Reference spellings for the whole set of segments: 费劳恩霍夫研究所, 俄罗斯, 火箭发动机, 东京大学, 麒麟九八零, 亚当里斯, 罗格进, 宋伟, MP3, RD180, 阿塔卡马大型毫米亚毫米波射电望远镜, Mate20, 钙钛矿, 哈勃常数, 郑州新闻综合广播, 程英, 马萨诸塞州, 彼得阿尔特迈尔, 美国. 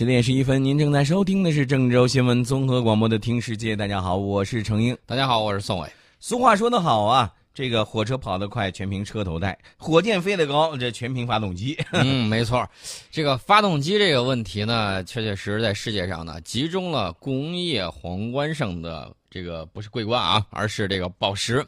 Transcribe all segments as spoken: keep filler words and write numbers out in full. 十点十一分，您正在收听的是郑州新闻综合广播的《听世界》。大家好，我是程英。大家好，我是宋伟。俗话说得好啊，这个火车跑得快，全凭车头带；火箭飞得高，这全凭发动机。嗯，没错。这个发动机这个问题呢，确确实实在世界上呢，集中了工业皇冠上的这个不是桂冠啊，而是这个宝石，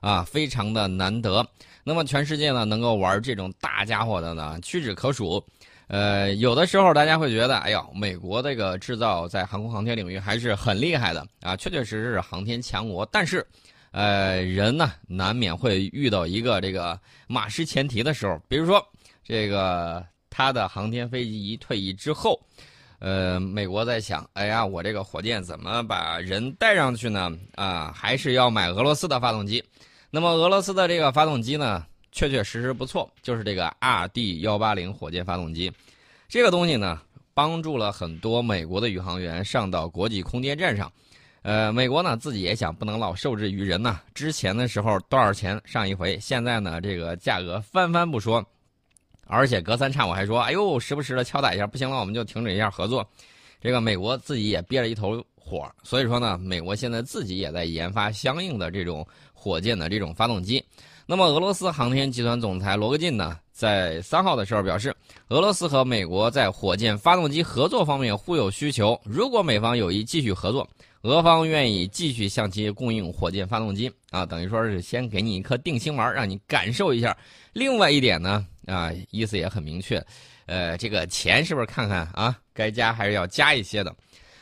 啊，非常的难得。那么全世界呢，能够玩这种大家伙的呢，屈指可数。呃，有的时候大家会觉得，哎呦，美国这个制造在航空航天领域还是很厉害的啊，确确实实是航天强国。但是，呃，人呢难免会遇到一个这个马失前蹄的时候，比如说这个他的航天飞机一退役之后，呃，美国在想，哎呀，我这个火箭怎么把人带上去呢？啊，还是要买俄罗斯的发动机。那么俄罗斯的这个发动机呢？确确实实不错，就是这个 R D 一八零 火箭发动机，这个东西呢，帮助了很多美国的宇航员上到国际空间站上。呃，美国呢自己也想不能老受制于人呐、啊，之前的时候多少钱上一回，现在呢这个价格翻番不说，而且隔三差五还说，哎呦，时不时的敲打一下，不行了，我们就停止一下合作。这个美国自己也憋着一头火，所以说呢，美国现在自己也在研发相应的这种火箭的这种发动机。那么俄罗斯航天集团总裁罗格进呢，在三号的时候表示，俄罗斯和美国在火箭发动机合作方面互有需求，如果美方有意继续合作，俄方愿意继续向其供应火箭发动机啊，等于说是先给你一颗定心丸，让你感受一下。另外一点呢，啊，意思也很明确，呃，这个钱是不是看看啊，该加还是要加一些的。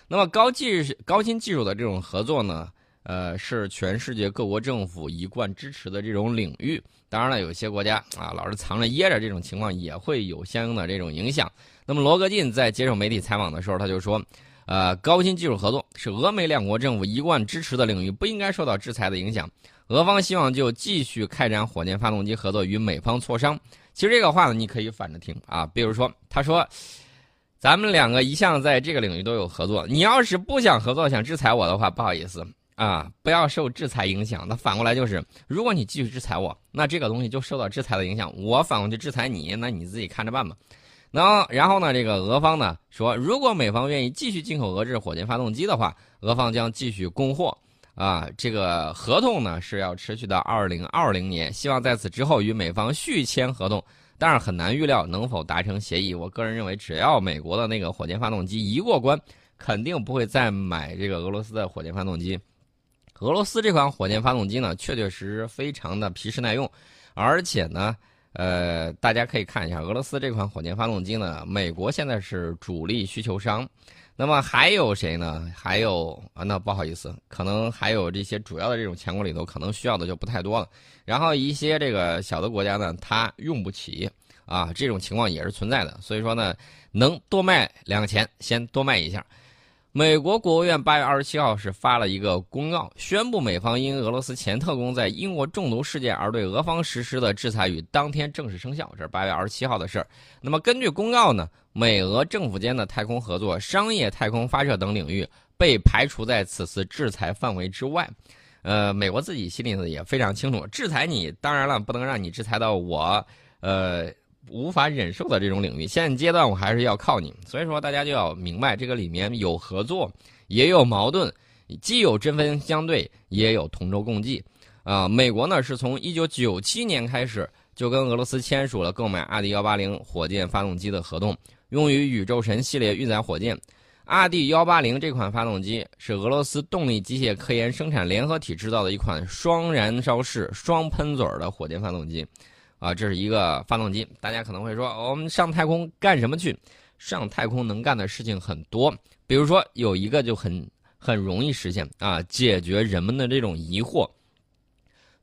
那么高技高新技术的这种合作呢？呃，是全世界各国政府一贯支持的这种领域。当然了，有些国家啊，老是藏着掖着，这种情况也会有相应的这种影响。那么罗格进在接受媒体采访的时候，他就说，呃，高新技术合作是俄美两国政府一贯支持的领域，不应该受到制裁的影响。俄方希望就继续开展火箭发动机合作与美方磋商。其实这个话呢，你可以反着听啊，比如说，他说，咱们两个一向在这个领域都有合作，你要是不想合作，想制裁我的话，不好意思。啊，不要受制裁影响。那反过来就是，如果你继续制裁我，那这个东西就受到制裁的影响。我反过去制裁你，那你自己看着办吧。那然后呢，这个俄方呢说，如果美方愿意继续进口俄制火箭发动机的话，俄方将继续供货。啊，这个合同呢是要持续到二零二零年，希望在此之后与美方续签合同。但是很难预料能否达成协议。我个人认为，只要美国的那个火箭发动机一过关，肯定不会再买这个俄罗斯的火箭发动机。俄罗斯这款火箭发动机呢，确确实实非常的皮实耐用，而且呢，呃，大家可以看一下，俄罗斯这款火箭发动机呢，美国现在是主力需求商，那么还有谁呢？还有啊，那不好意思，可能还有这些主要的这种强国里头，可能需要的就不太多了。然后一些这个小的国家呢，它用不起啊，这种情况也是存在的。所以说呢，能多卖两个钱，先多卖一下。美国国务院八月二十七号是发了一个公告，宣布美方因俄罗斯前特工在英国中毒事件而对俄方实施的制裁于当天正式生效，这是八月二十七号的事儿。那么根据公告呢，美俄政府间的太空合作、商业太空发射等领域被排除在此次制裁范围之外。呃，美国自己心里也非常清楚，制裁你当然了不能让你制裁到我呃无法忍受的这种领域，现阶段我还是要靠你。所以说大家就要明白，这个里面有合作也有矛盾，既有针锋相对也有同舟共济啊、呃、美国呢是从一九九七年开始就跟俄罗斯签署了购买 R D 一八零 火箭发动机的合同，用于宇宙神系列运载火箭。 R D 一八零 这款发动机是俄罗斯动力机械科研生产联合体制造的一款双燃烧式双喷嘴的火箭发动机啊，这是一个发动机。大家可能会说，哦，我们上太空干什么去？上太空能干的事情很多，比如说有一个就很很容易实现啊，解决人们的这种疑惑。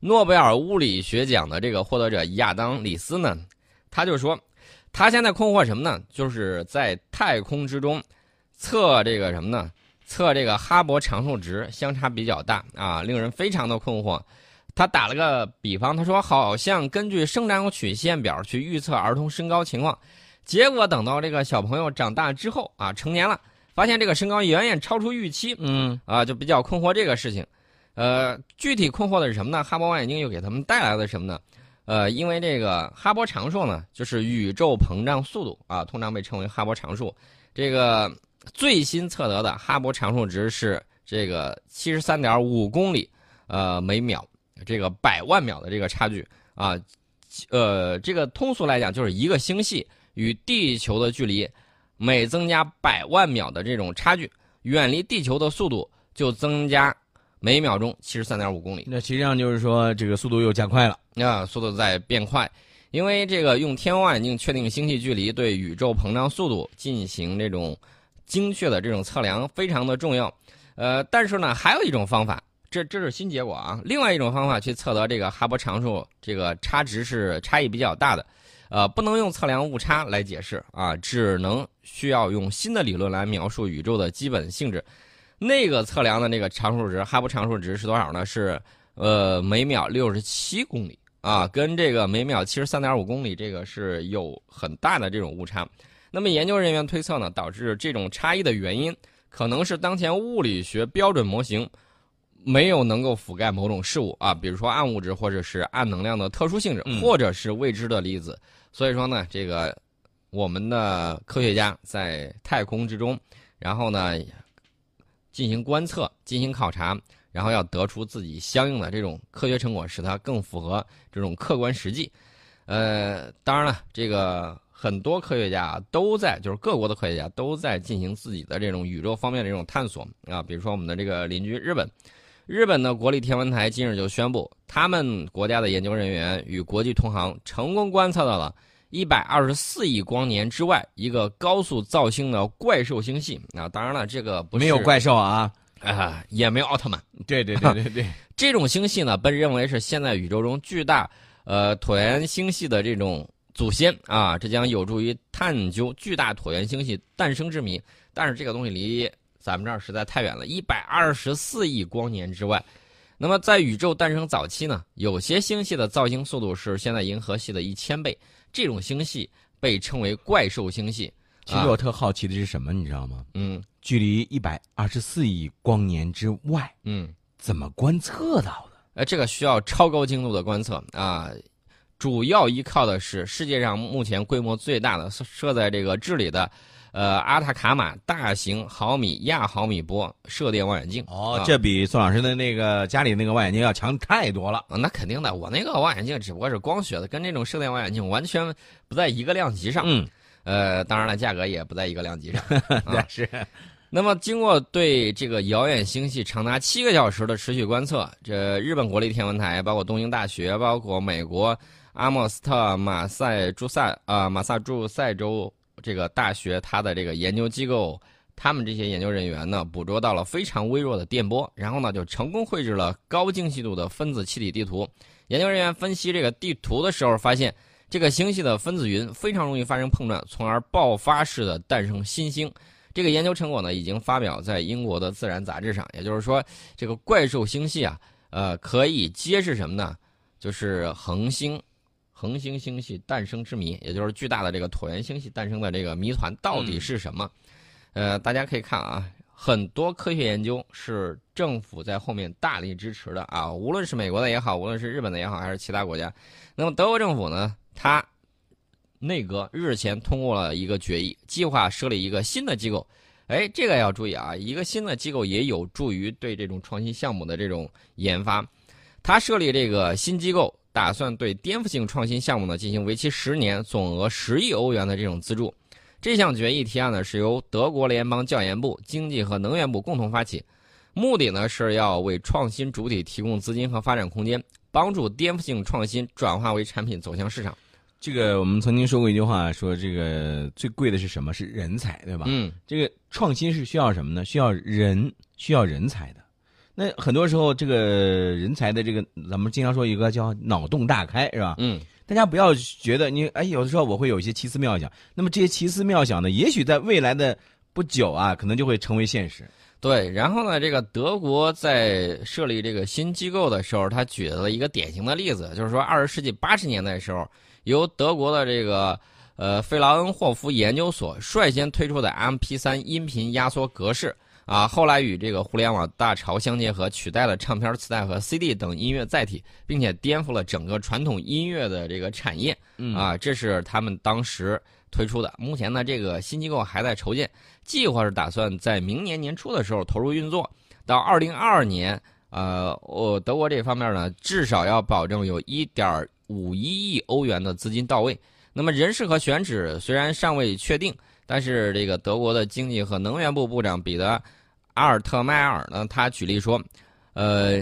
诺贝尔物理学奖的这个获得者亚当里斯呢，他就说，他现在困惑什么呢？就是在太空之中测这个什么呢？测这个哈勃常数值相差比较大啊，令人非常的困惑。他打了个比方，他说好像根据生长曲线表去预测儿童身高情况，结果等到这个小朋友长大之后啊，成年了，发现这个身高远远超出预期，嗯啊，就比较困惑这个事情。呃，具体困惑的是什么呢？哈勃望远镜又给他们带来了什么呢？呃，因为这个哈勃常数呢，就是宇宙膨胀速度啊，通常被称为哈勃常数。这个最新测得的哈勃常数值是这个 七十三点五 公里呃每秒，这个百万秒的这个差距啊，呃，这个通俗来讲就是一个星系与地球的距离每增加百万秒的这种差距，远离地球的速度就增加每秒钟 七十三点五 公里。那实际上就是说这个速度又加快了啊，速度在变快。因为这个用天文望远镜确定星系距离，对宇宙膨胀速度进行这种精确的这种测量非常的重要。呃，但是呢，还有一种方法，这这是新结果啊。另外一种方法去测得这个哈勃常数，这个差值是差异比较大的，呃，不能用测量误差来解释啊，只能需要用新的理论来描述宇宙的基本性质。那个测量的那个常数值，哈勃常数值是多少呢？是呃每秒六十七公里。啊，跟这个每秒 七十三点五 公里这个是有很大的这种误差。那么研究人员推测呢，导致这种差异的原因可能是当前物理学标准模型没有能够覆盖某种事物啊，比如说暗物质或者是暗能量的特殊性质，或者是未知的粒子。所以说呢，这个我们的科学家在太空之中，然后呢进行观测、进行考察，然后要得出自己相应的这种科学成果，使它更符合这种客观实际。呃，当然了，这个很多科学家都在，就是各国的科学家都在进行自己的这种宇宙方面的这种探索啊。比如说我们的这个邻居日本，日本的国立天文台近日就宣布，他们国家的研究人员与国际同行成功观测到了一百二十四亿光年之外一个高速造星的怪兽星系啊。当然了，这个不是没有怪兽啊。啊、呃，也没有奥特曼。对对对对对，这种星系呢，被认为是现在宇宙中巨大呃椭圆星系的这种祖先啊，这将有助于探究巨大椭圆星系诞生之谜。但是这个东西离咱们这儿实在太远了，一百二十四亿光年之外。那么在宇宙诞生早期呢，有些星系的造星速度是现在银河系的一千倍，这种星系被称为怪兽星系。其实我特好奇的是什么，你知道吗？嗯，距离一百二十四亿光年之外，嗯，怎么观测到的？呃，这个需要超高精度的观测啊，主要依靠的是世界上目前规模最大的设在这个智利的，呃，阿塔卡马大型毫米亚毫米波射电望远镜。哦，啊、这比宋老师的那个家里那个望远镜要强太多了。那肯定的，我那个望远镜只不过是光学的，跟这种射电望远镜完全不在一个量级上。嗯。呃，当然了，价格也不在一个量级上。啊、是。那么，经过对这个遥远星系长达七个小时的持续观测，这日本国立天文台，包括东京大学，包括美国阿姆斯特马赛诸塞啊、呃、马萨诸塞州这个大学，它的这个研究机构，他们这些研究人员呢，捕捉到了非常微弱的电波，然后呢，就成功绘制了高精细度的分子气体地图。研究人员分析这个地图的时候发现，这个星系的分子云非常容易发生碰撞，从而爆发式的诞生新星。这个研究成果呢，已经发表在英国的《自然》杂志上。也就是说，这个怪兽星系啊，呃，可以揭示什么呢？就是恒星、恒星星系诞生之谜，也就是巨大的这个椭圆星系诞生的这个谜团到底是什么？嗯、呃，大家可以看啊，很多科学研究是政府在后面大力支持的啊，无论是美国的也好，无论是日本的也好，还是其他国家。那么德国政府呢？他内阁日前通过了一个决议，计划设立一个新的机构。哎，这个要注意啊，一个新的机构也有助于对这种创新项目的这种研发。他设立这个新机构，打算对颠覆性创新项目呢进行为期十年、总额十亿欧元的这种资助。这项决议提案呢是由德国联邦教研部、经济和能源部共同发起，目的呢是要为创新主体提供资金和发展空间，帮助颠覆性创新转化为产品走向市场。这个我们曾经说过一句话，说这个最贵的是什么？是人才，对吧？嗯，这个创新是需要什么呢？需要人，需要人才的。那很多时候，这个人才的这个，咱们经常说一个叫脑洞大开，是吧？嗯，大家不要觉得你哎，有的时候我会有一些奇思妙想。那么这些奇思妙想呢，也许在未来的不久啊，可能就会成为现实。对，然后呢，这个德国在设立这个新机构的时候，他举了一个典型的例子，就是说二十世纪八十年代的时候，由德国的这个呃费劳恩霍夫研究所率先推出的 M P 三 音频压缩格式啊，后来与这个互联网大潮相结合，取代了唱片、磁带和 C D 等音乐载体，并且颠覆了整个传统音乐的这个产业啊，这是他们当时推出的。目前呢，这个新机构还在筹建，计划是打算在明年年初的时候投入运作，到二零二二年，呃，我德国这方面呢，至少要保证有一点五一亿欧元的资金到位。那么人事和选址虽然尚未确定，但是这个德国的经济和能源部部长彼得阿尔特迈尔呢，他举例说，呃。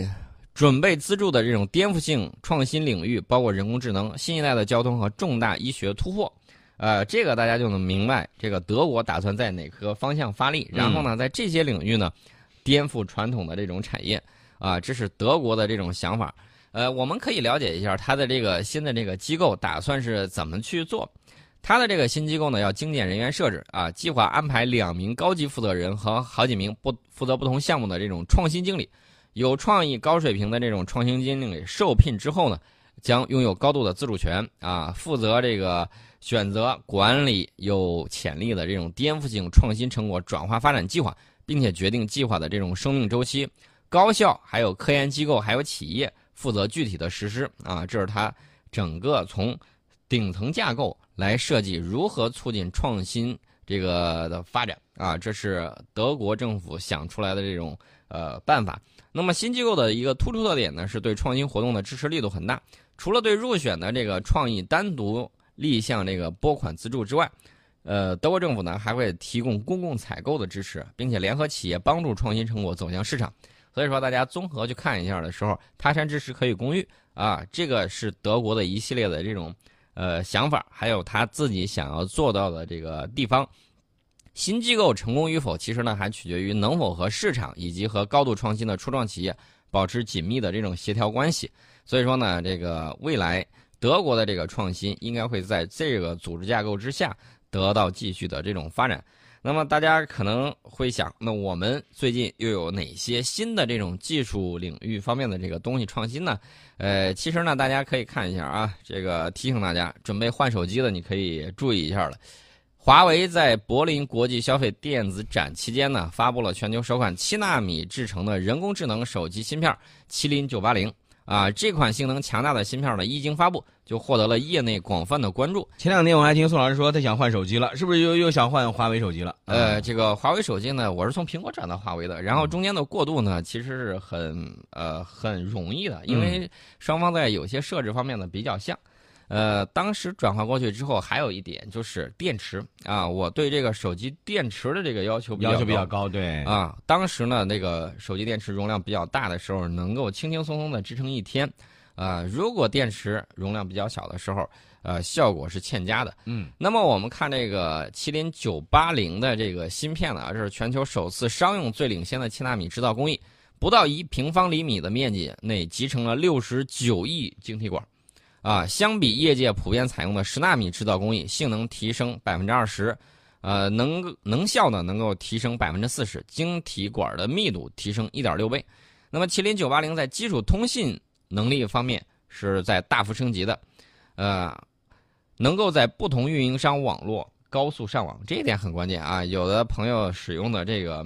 准备资助的这种颠覆性创新领域，包括人工智能、新一代的交通和重大医学突破，呃，这个大家就能明白，这个德国打算在哪个方向发力，然后呢，在这些领域呢，颠覆传统的这种产业，啊、呃，这是德国的这种想法。呃，我们可以了解一下它的这个新的这个机构打算是怎么去做。它的这个新机构呢，要精简人员设置啊，计划安排两名高级负责人和好几名不负责不同项目的这种创新经理。有创意、高水平的这种创新经理受聘之后呢，将拥有高度的自主权啊，负责这个选择、管理有潜力的这种颠覆性创新成果转化发展计划，并且决定计划的这种生命周期。高校、还有科研机构、还有企业负责具体的实施啊，这是它整个从顶层架构来设计如何促进创新这个的发展啊，这是德国政府想出来的这种呃办法。那么新机构的一个突出特点呢，是对创新活动的支持力度很大。除了对入选的这个创意单独立项这个拨款资助之外，呃，德国政府呢还会提供公共采购的支持，并且联合企业帮助创新成果走向市场。所以说，大家综合去看一下的时候，他山之石可以攻玉啊，这个是德国的一系列的这种呃想法，还有他自己想要做到的这个地方。新机构成功与否，其实呢还取决于能否和市场以及和高度创新的初创企业保持紧密的这种协调关系。所以说呢，这个未来德国的这个创新应该会在这个组织架构之下得到继续的这种发展。那么大家可能会想，那我们最近又有哪些新的这种技术领域方面的这个东西创新呢？呃，其实呢，大家可以看一下啊，这个提醒大家，准备换手机的你可以注意一下了。华为在柏林国际消费电子展期间呢，发布了全球首款七纳米制成的人工智能手机芯片麒麟九八零啊，这款性能强大的芯片呢，一经发布就获得了业内广泛的关注。前两天我还听宋老师说他想换手机了，是不是又又想换华为手机了？呃，这个华为手机呢，我是从苹果转到华为的，然后中间的过渡呢，其实是很呃很容易的，因为双方在有些设置方面呢比较像。呃，当时转换过去之后，还有一点就是电池啊，我对这个手机电池的这个要求比较高要求比较高，对啊。当时呢，那个手机电池容量比较大的时候，能够轻轻松松的支撑一天，啊，如果电池容量比较小的时候，呃，效果是欠佳的。嗯。那么我们看这个麒麟九八零的这个芯片呢，这是全球首次商用最领先的七纳米制造工艺，不到一平方厘米的面积内集成了六十九亿晶体管。啊，相比业界普遍采用的十纳米制造工艺，性能提升 百分之二十， 呃，能能效呢能够提升 百分之四十， 晶体管的密度提升 一点六倍。那么麒麟九八零在基础通信能力方面是在大幅升级的，呃，能够在不同运营商网络高速上网，这一点很关键啊。有的朋友使用的这个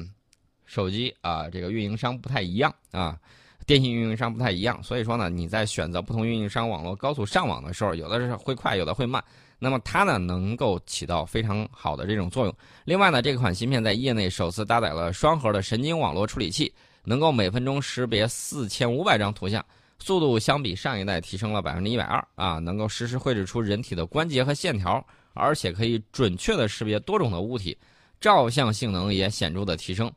手机啊，这个运营商不太一样啊。电信运营商不太一样，所以说呢，你在选择不同运营商网络高速上网的时候，有的是会快，有的会慢。那么它呢，能够起到非常好的这种作用。另外呢，这款芯片在业内首次搭载了双核的神经网络处理器，能够每分钟识别四千五百张图像，速度相比上一代提升了 百分之一百二 啊，能够实时绘制出人体的关节和线条，而且可以准确的识别多种的物体，照相性能也显著的提升。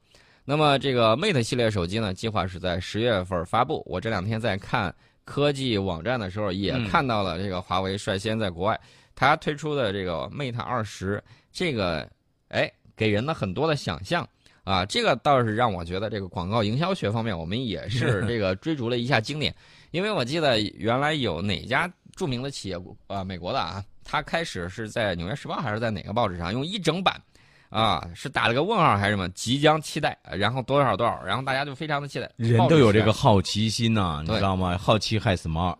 那么这个 Mate 系列手机呢，计划是在十月份发布。我这两天在看科技网站的时候，也看到了这个华为率先在国外，它推出的这个 Mate 二十，这个哎给人的很多的想象啊，这个倒是让我觉得这个广告营销学方面，我们也是这个追逐了一下经典。因为我记得原来有哪家著名的企业啊、呃，美国的啊，它开始是在《纽约时报》还是在哪个报纸上用一整版。啊，是打了个问号还是什么？即将期待，然后多少多少，然后大家就非常的期待。人都有这个好奇心呐、啊，你知道吗？好奇害死猫。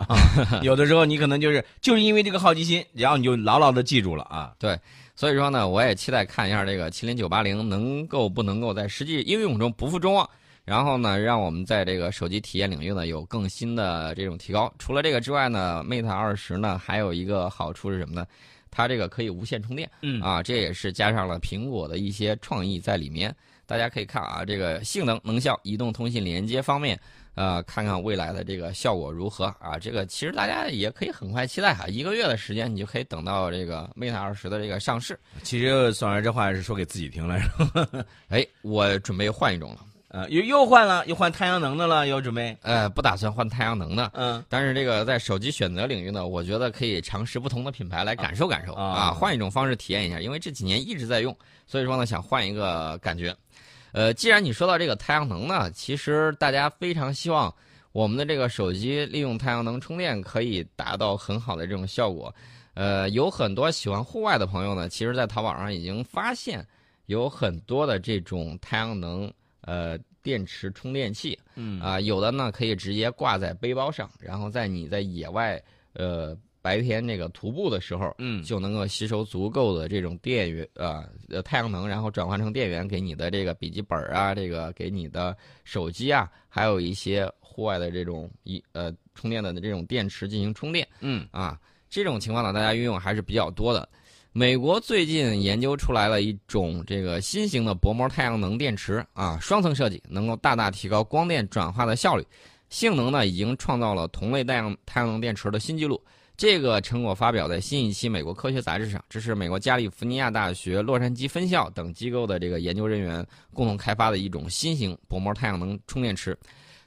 有的时候你可能就是就是因为这个好奇心，然后你就牢牢的记住了啊。对，所以说呢，我也期待看一下这个麒麟九八零能够不能够在实际应用中不负众望，然后呢，让我们在这个手机体验领域呢有更新的这种提高。除了这个之外呢 ，Mate 二十呢还有一个好处是什么呢？它这个可以无线充电，嗯啊，这也是加上了苹果的一些创意在里面。大家可以看啊，这个性能、能效、移动通信连接方面，呃，看看未来的这个效果如何啊？这个其实大家也可以很快期待哈，一个月的时间你就可以等到这个 Mate 二十 的这个上市。其实爽儿这话是说给自己听来着。哎，我准备换一种了，呃，又又换了，又换太阳能的了，又准备呃，不打算换太阳能的，嗯，但是这个在手机选择领域呢，我觉得可以尝试不同的品牌来感受感受 啊, 啊，换一种方式体验一下，因为这几年一直在用，所以说呢，想换一个感觉。呃，既然你说到这个太阳能呢，其实大家非常希望我们的这个手机利用太阳能充电可以达到很好的这种效果。呃，有很多喜欢户外的朋友呢，其实在淘宝上已经发现有很多的这种太阳能呃电池充电器，嗯啊、呃，有的呢可以直接挂在背包上，然后在你在野外呃白天那个徒步的时候，嗯，就能够吸收足够的这种电源啊、呃，太阳能，然后转换成电源给你的这个笔记本啊，这个给你的手机啊，还有一些户外的这种一呃充电的这种电池进行充电，嗯啊，这种情况呢，大家运用还是比较多的。美国最近研究出来了一种这个新型的薄膜太阳能电池啊，双层设计，能够大大提高光电转化的效率，性能呢已经创造了同类太阳太阳能电池的新纪录。这个成果发表在新一期《美国科学》杂志上，这是美国加利福尼亚大学洛杉矶分校等机构的这个研究人员共同开发的一种新型薄膜太阳能充电池。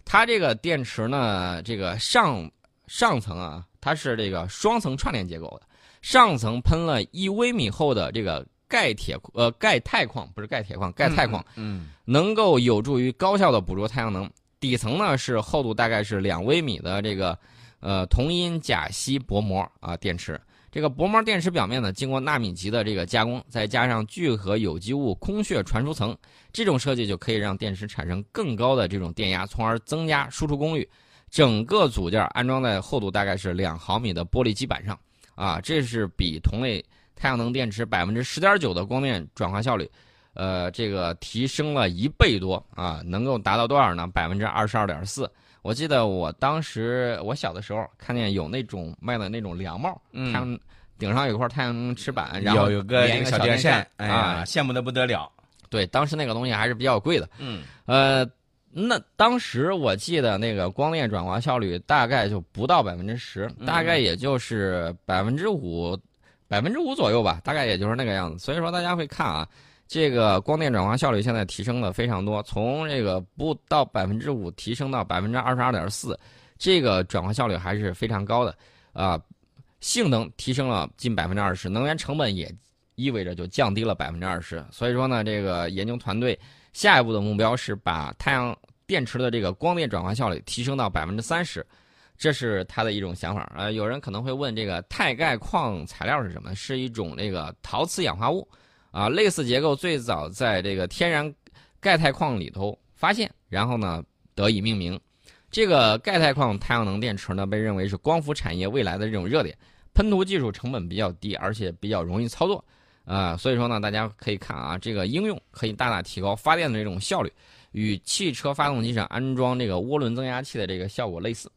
它这个电池呢，这个上上层啊，它是这个双层串联结构的，上层喷了一微米厚的这个钙铁呃钙钛矿，不是钙铁矿，钙钛矿，嗯，嗯能够有助于高效的捕捉太阳能。底层呢是厚度大概是两微米的这个。呃，铜铟钾锡薄膜啊、呃、电池，这个薄膜电池表面呢，经过纳米级的这个加工，再加上聚合有机物空穴传输层，这种设计就可以让电池产生更高的这种电压，从而增加输出功率。整个组件安装在厚度大概是两毫米的玻璃基板上，啊，这是比同类太阳能电池百分之十点九的光电转化效率，呃，这个提升了一倍多啊，能够达到多少呢？百分之二十二点四。我记得我当时我小的时候看见有那种卖的那种凉帽，嗯，它顶上有块太阳能池板，然后有个连一个小电扇，哎呀，羡慕的不得了。对，当时那个东西还是比较贵的。嗯，呃，那当时我记得那个光电转化效率大概就不到百分之十，大概也就是百分之五，百分之五左右吧，大概也就是那个样子。所以说大家会看啊。这个光电转化效率现在提升了非常多，从这个不到百分之五提升到百分之二十二点四，这个转化效率还是非常高的啊、呃，性能提升了近百分之二十，能源成本也意味着就降低了百分之二十。所以说呢，这个研究团队下一步的目标是把太阳电池的这个光电转化效率提升到百分之三十。这是他的一种想法啊、呃。有人可能会问，这个钛钙矿材料是什么？是一种这个陶瓷氧化物。啊，类似结构最早在这个天然钙钛矿里头发现，然后呢得以命名。这个钙钛矿太阳能电池呢，被认为是光伏产业未来的这种热点。喷涂技术成本比较低，而且比较容易操作，啊、呃，所以说呢，大家可以看啊，这个应用可以大大提高发电的这种效率，与汽车发动机上安装这个涡轮增压器的这个效果类似。